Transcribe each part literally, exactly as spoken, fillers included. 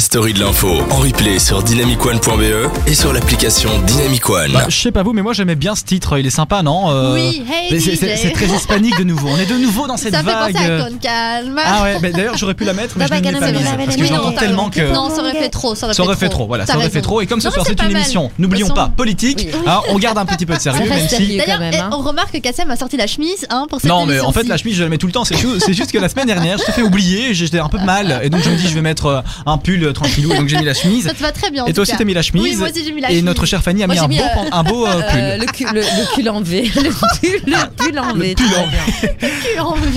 la story de l'info en replay sur dynamique one point b e et sur l'application dynamique one. Bah, je sais pas vous, mais moi j'aimais bien ce titre, il est sympa, non euh... Oui, hey, c'est, c'est, c'est très hispanique de nouveau. On est de nouveau dans cette ça vague. Ça fait penser à Con Calma. Ah ouais, bah, d'ailleurs j'aurais pu la mettre, mais je ne l'ai pas mise parce que j'entends tellement que. Non, ça aurait fait trop. Ça aurait fait trop. Voilà, ça aurait fait trop. Et comme ce soir c'est une émission, n'oublions pas politique. On garde un petit peu de sérieux, même si. D'ailleurs, on remarque que Casem a sorti la chemise pour cette émission. Non, mais en fait la chemise je la mets tout le temps. C'est juste que la semaine dernière je te fais oublier, j'étais un peu mal, et donc je me dis je vais mettre un pull tranquillou, et donc j'ai mis la chemise. Ça te va très bien. Et toi aussi t'as mis la chemise. Oui, moi aussi j'ai mis la chemise. Et notre chère Fanny a moi, mis, mis un beau, euh, un beau euh, pull. Euh, le, cul, le, le pull en V. Le pull, le pull en V. Le pull en V. Le pull en V.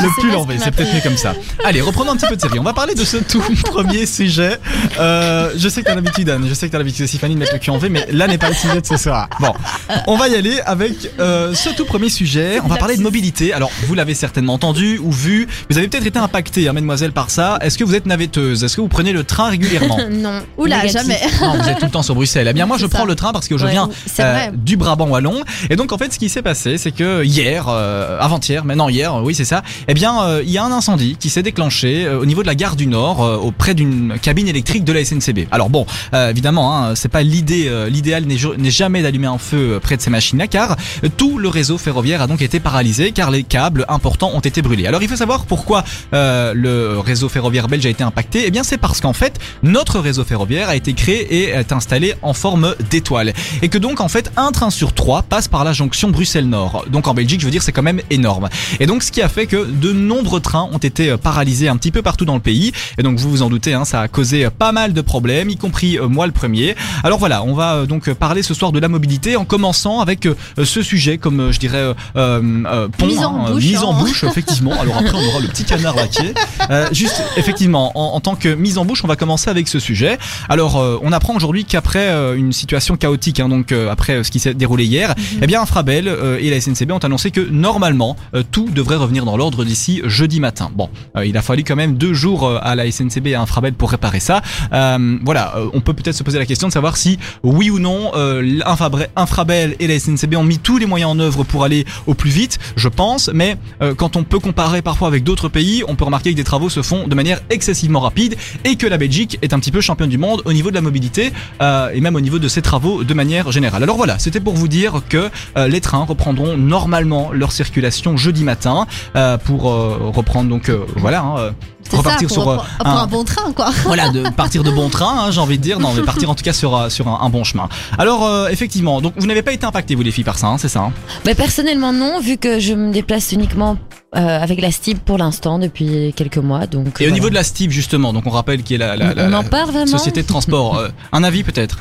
Le pull en V, c'est peut-être mieux comme ça. Allez, reprenons un petit peu de série. On va parler de ce tout premier sujet. Euh, je sais que t'as l'habitude, Anne, je sais que t'as l'habitude aussi, Fanny, de mettre le cul en V, mais là n'est pas le sujet de ce soir. Bon, on va y aller avec euh, ce tout premier sujet. On va parler de mobilité. Alors, vous l'avez certainement entendu ou vu. Vous avez peut-être été impacté, hein, mademoiselle, par ça. Est-ce que vous êtes navetteuse? Est-ce que vous prenez le train régulièrement? Non. Oula, jamais. Non, vous êtes tout le temps sur Bruxelles. Eh bien, moi, c'est je prends ça. le train parce que je ouais, viens euh, du Brabant wallon. Et donc, en fait, ce qui s'est passé, c'est que hier, euh, avant-hier, mais non, hier, oui, c'est ça. Eh bien, euh, il y a un incendie qui s'est déclenché euh, au niveau de la gare du Nord, euh, auprès d'une cabine électrique de la S N C B. Alors bon, euh, évidemment, hein, c'est pas l'idée. Euh, l'idéal n'est, n'est jamais d'allumer un feu près de ces machines-là, car tout le réseau ferroviaire a donc été paralysé, car les câbles importants ont été brûlés. Alors, il faut savoir pourquoi euh, le réseau ferroviaire belge a été impacté. Eh bien, c'est parce qu'en fait, notre réseau ferroviaire a été créé et est installé en forme d'étoile, et que donc en fait, un train sur trois passe par la jonction Bruxelles-Nord. Donc en Belgique, je veux dire, c'est quand même énorme. Et donc, ce qui a fait que de nombreux trains ont été paralysés un petit peu partout dans le pays. Et donc, vous vous en doutez, hein, ça a causé pas mal de problèmes, y compris moi le premier. Alors voilà, on va donc parler ce soir de la mobilité en commençant avec ce sujet, comme je dirais, euh, euh, pont, mise en, hein, bouche, mise en hein. bouche, effectivement. Alors après, on aura le petit canard laqué. Euh, juste, effectivement, en, en tant que mise en bouche, on va commencer avec ce sujet. Alors, euh, on apprend aujourd'hui qu'après euh, une situation chaotique, hein, donc euh, après euh, ce qui s'est déroulé hier, mm-hmm. eh bien, Infrabel euh, et la S N C B ont annoncé que normalement, euh, tout devrait revenir dans l'ordre d'ici jeudi matin. Bon, euh, il a fallu quand même deux jours euh, à la S N C B et à Infrabel pour réparer ça. Euh, voilà, euh, on peut peut-être se poser la question de savoir si, oui ou non, euh, Infrabel et la S N C B ont mis tous les moyens en œuvre pour aller au plus vite, je pense, mais euh, quand on peut comparer parfois avec d'autres pays, on peut remarquer que des travaux se font de manière excessivement rapide et que la Belgique est un petit peu championne du monde au niveau de la mobilité euh, et même au niveau de ses travaux de manière générale. Alors voilà, c'était pour vous dire que euh, les trains reprendront normalement leur circulation jeudi matin euh, pour euh, reprendre donc euh, voilà hein, euh C'est repartir ça, pour, sur repre- un, pour un bon train quoi. Voilà, de partir de bon train, hein, j'ai envie de dire. Non, mais partir en tout cas sur sur un, un bon chemin. Alors euh, effectivement, donc vous n'avez pas été impacté vous les filles par ça, hein, c'est ça hein? Bah, personnellement non, vu que je me déplace uniquement euh, avec la S T I B pour l'instant depuis quelques mois, donc. Et voilà. Au niveau de la S T I B justement, donc on rappelle qui est la la, la, la société de transport. euh, un avis peut-être.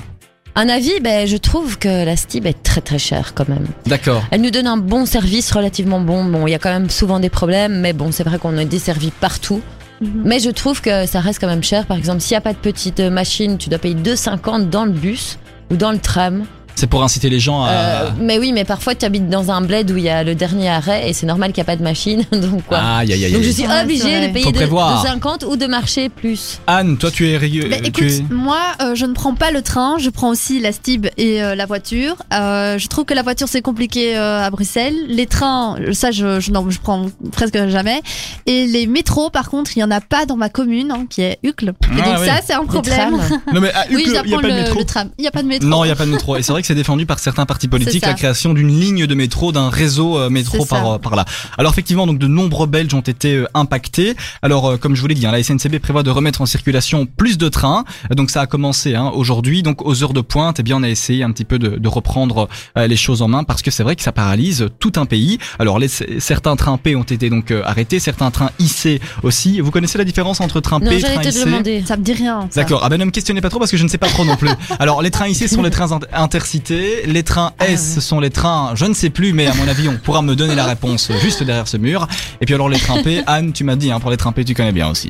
Un avis, ben, je trouve que la S T I B est très très chère quand même. D'accord. Elle nous donne un bon service, relativement bon. Bon, il y a quand même souvent des problèmes, mais bon, c'est vrai qu'on est desservi partout. Mm-hmm. Mais je trouve que ça reste quand même cher. Par exemple, s'il n'y a pas de petite machine, tu dois payer deux euros cinquante dans le bus ou dans le tram. C'est pour inciter les gens à... Euh, mais oui, mais parfois tu habites dans un bled où il y a le dernier arrêt et c'est normal qu'il n'y a pas de machine. Donc, quoi. Ah, y a, y a, y a. donc je suis ah, obligée de payer deux euros cinquante ou de marcher plus. Anne, toi tu es régulière. Bah, écoute, es... moi euh, je ne prends pas le train, je prends aussi la S T I B et euh, la voiture. Euh, je trouve que la voiture c'est compliqué euh, à Bruxelles. Les trains, ça je, je, non, je prends presque jamais. Et les métros par contre, il n'y en a pas dans ma commune hein, qui est Uccle. Et ah, donc oui. ça c'est un problème. Non, mais à Uccle, oui, j'apprends le, le, le tram. Il n'y a pas de métro. Non, il n'y a pas de métro. Et c'est vrai que c'est défendu par certains partis politiques la création d'une ligne de métro, d'un réseau euh, métro par, euh, par là. Alors effectivement, donc de nombreux Belges ont été euh, impactés. Alors euh, comme je vous l'ai dit, hein, la S N C B prévoit de remettre en circulation plus de trains. Donc ça a commencé hein, aujourd'hui. Donc aux heures de pointe, eh bien on a essayé un petit peu de, de reprendre euh, les choses en main parce que c'est vrai que ça paralyse tout un pays. Alors les, certains trains P ont été donc euh, arrêtés, certains trains I C aussi. Vous connaissez la différence entre train non, P et train te I C? Demander. Ça me dit rien. Ça. D'accord. Ah ben ne me questionnez pas trop parce que je ne sais pas trop non plus. Alors les trains I C sont les trains intercités. Les trains S, ah oui. ce sont les trains, je ne sais plus, mais à mon avis, on pourra me donner la réponse juste derrière ce mur. Et puis alors les trains P, Anne, tu m'as dit, hein, pour les trains P, tu connais bien aussi.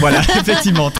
Voilà, effectivement.